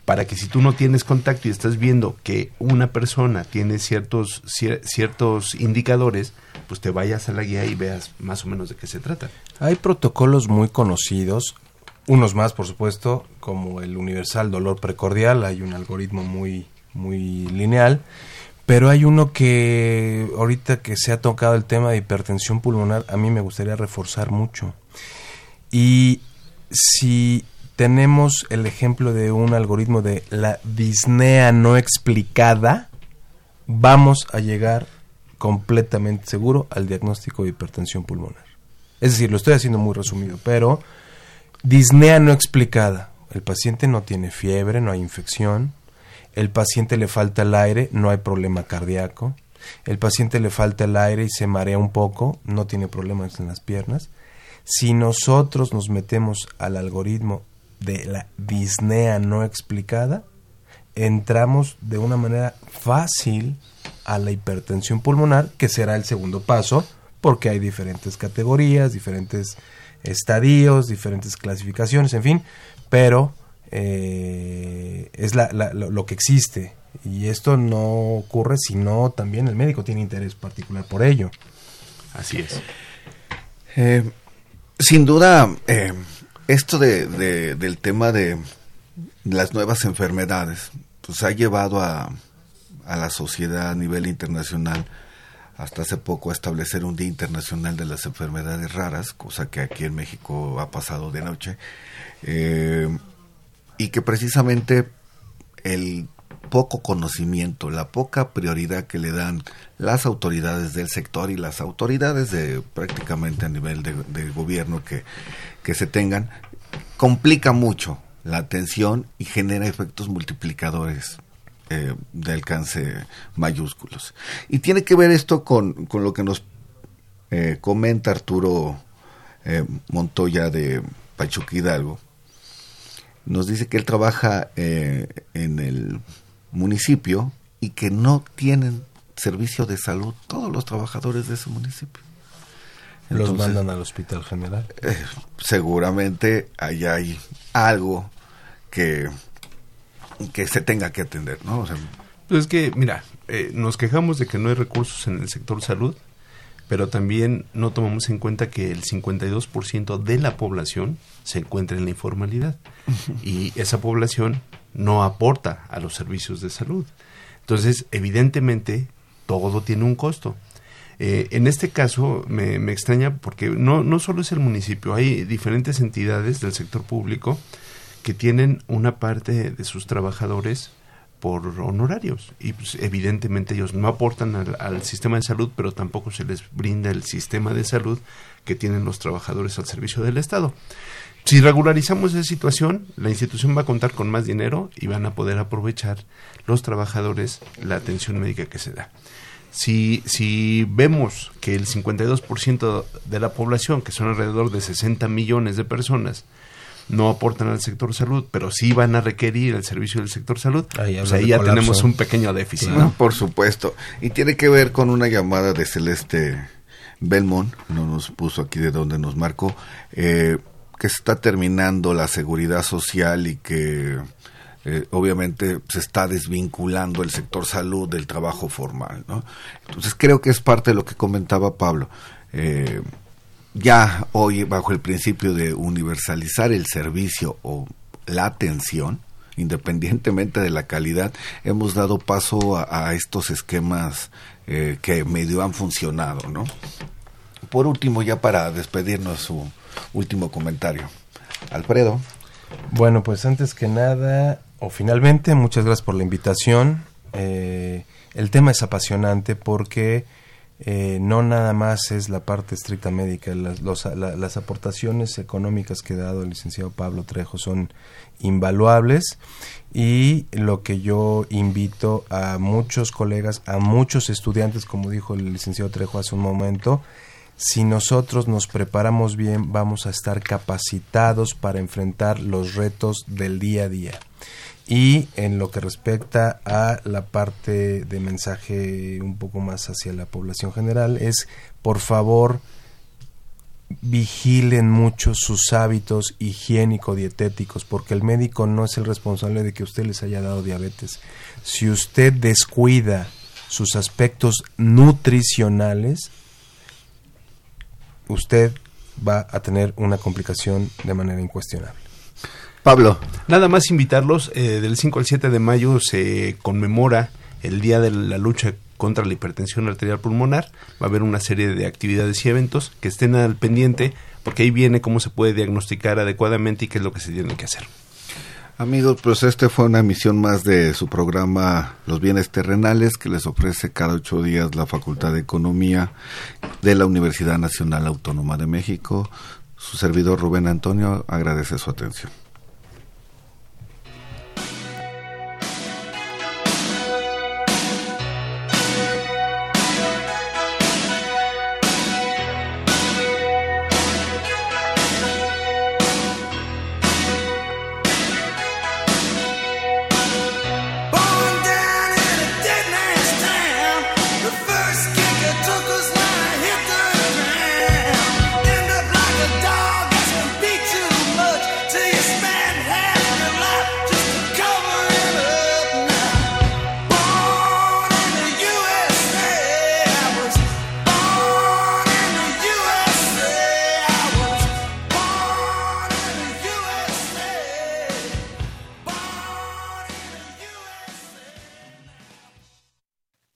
para que si tú no tienes contacto y estás viendo que una persona tiene ciertos, cier- ciertos indicadores, pues te vayas a la guía y veas más o menos de qué se trata. Hay protocolos muy conocidos, unos más por supuesto, como el universal dolor precordial, hay un algoritmo muy, muy lineal, pero hay uno que ahorita que se ha tocado el tema de hipertensión pulmonar, a mí me gustaría reforzar mucho. Y si tenemos el ejemplo de un algoritmo de la disnea no explicada, vamos a llegar completamente seguro al diagnóstico de hipertensión pulmonar. Es decir, lo estoy haciendo muy resumido, pero disnea no explicada. El paciente no tiene fiebre, no hay infección. El paciente le falta el aire, no hay problema cardíaco. El paciente le falta el aire y se marea un poco, no tiene problemas en las piernas. Si nosotros nos metemos al algoritmo de la disnea no explicada, entramos de una manera fácil a la hipertensión pulmonar, que será el segundo paso, porque hay diferentes categorías, diferentes estadios, diferentes clasificaciones, en fin, pero eh, es la, la, lo, lo que existe, y esto no ocurre si no también el médico tiene interés particular por ello. Así es. Eh, sin duda, eh, esto de, de, del tema de las nuevas enfermedades, pues ha llevado a, a la sociedad a nivel internacional, hasta hace poco, a establecer un Día Internacional de las Enfermedades Raras, cosa que aquí en México ha pasado de noche, eh, y que precisamente el poco conocimiento, la poca prioridad que le dan las autoridades del sector y las autoridades de prácticamente a nivel de, de gobierno que, que se tengan, complica mucho la atención y genera efectos multiplicadores eh, de alcance mayúsculos. Y tiene que ver esto con, con lo que nos eh, comenta Arturo eh, Montoya de Pachuca Hidalgo. Nos dice que él trabaja eh, en el municipio y que no tienen servicio de salud todos los trabajadores de ese municipio. Entonces, los mandan al hospital general. Eh, seguramente allá hay algo que, que se tenga que atender, ¿no? O sea, pues es que, mira, eh, nos quejamos de que no hay recursos en el sector salud, pero también no tomamos en cuenta que el cincuenta y dos por ciento de la población se encuentra en la informalidad, uh-huh, y esa población no aporta a los servicios de salud. Entonces, evidentemente, todo tiene un costo. Eh, en este caso, me, me extraña porque no, no solo es el municipio, hay diferentes entidades del sector público que tienen una parte de sus trabajadores por honorarios y pues, evidentemente ellos no aportan al, al sistema de salud, pero tampoco se les brinda el sistema de salud que tienen los trabajadores al servicio del Estado. Si regularizamos esa situación, la institución va a contar con más dinero y van a poder aprovechar los trabajadores la atención médica que se da. Si, si vemos que el cincuenta y dos por ciento de la población, que son alrededor de sesenta millones de personas, no aportan al sector salud, pero sí van a requerir el servicio del sector salud, ahí, pues ahí ya colapso. Tenemos un pequeño déficit, ¿no? Por supuesto. Y tiene que ver con una llamada de Celeste Belmont, no nos puso aquí de dónde nos marcó, eh, que se está terminando la seguridad social y que eh, obviamente se está desvinculando el sector salud del trabajo formal, ¿no? Entonces creo que es parte de lo que comentaba Pablo. Eh, Ya hoy, bajo el principio de universalizar el servicio o la atención, independientemente de la calidad, hemos dado paso a, a estos esquemas eh, que medio han funcionado, ¿no? Por último, ya para despedirnos, su último comentario. Alfredo. Bueno, pues antes que nada, o finalmente, muchas gracias por la invitación. Eh, el tema es apasionante porque... Eh, no nada más es la parte estricta médica, las, los, la, las aportaciones económicas que ha dado el licenciado Pablo Trejo son invaluables, y lo que yo invito a muchos colegas, a muchos estudiantes, como dijo el licenciado Trejo hace un momento, si nosotros nos preparamos bien, vamos a estar capacitados para enfrentar los retos del día a día. Y en lo que respecta a la parte de mensaje un poco más hacia la población general es, por favor, vigilen mucho sus hábitos higiénico-dietéticos, porque el médico no es el responsable de que usted les haya dado diabetes. Si usted descuida sus aspectos nutricionales, usted va a tener una complicación de manera incuestionable. Pablo. Nada más invitarlos, eh, del cinco al siete de mayo se conmemora el Día de la Lucha contra la Hipertensión Arterial Pulmonar. Va a haber una serie de actividades y eventos que estén al pendiente, porque ahí viene cómo se puede diagnosticar adecuadamente y qué es lo que se tiene que hacer. Amigos, pues este fue una emisión más de su programa Los Bienes Terrenales, que les ofrece cada ocho días la Facultad de Economía de la Universidad Nacional Autónoma de México. Su servidor Rubén Antonio agradece su atención.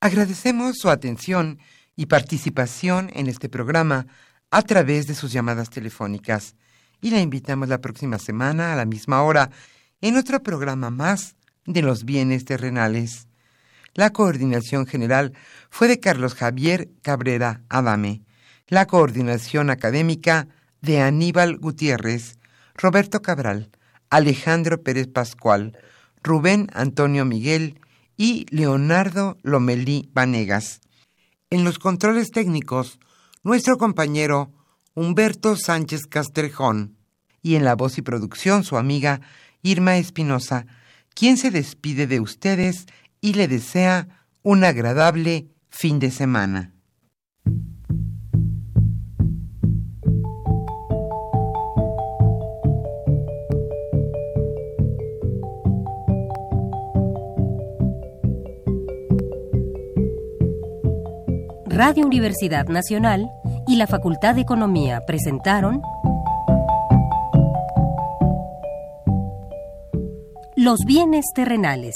Agradecemos su atención y participación en este programa a través de sus llamadas telefónicas y la invitamos la próxima semana a la misma hora en otro programa más de Los Bienes Terrenales. La coordinación general fue de Carlos Javier Cabrera Adame. La coordinación académica de Aníbal Gutiérrez, Roberto Cabral, Alejandro Pérez Pascual, Rubén Antonio Miguel y Leonardo Lomelí Vanegas. En los controles técnicos, nuestro compañero Humberto Sánchez Castrejón. Y en la voz y producción, su amiga Irma Espinosa, quien se despide de ustedes y le desea un agradable fin de semana. Radio Universidad Nacional y la Facultad de Economía presentaron Los Bienes Terrenales.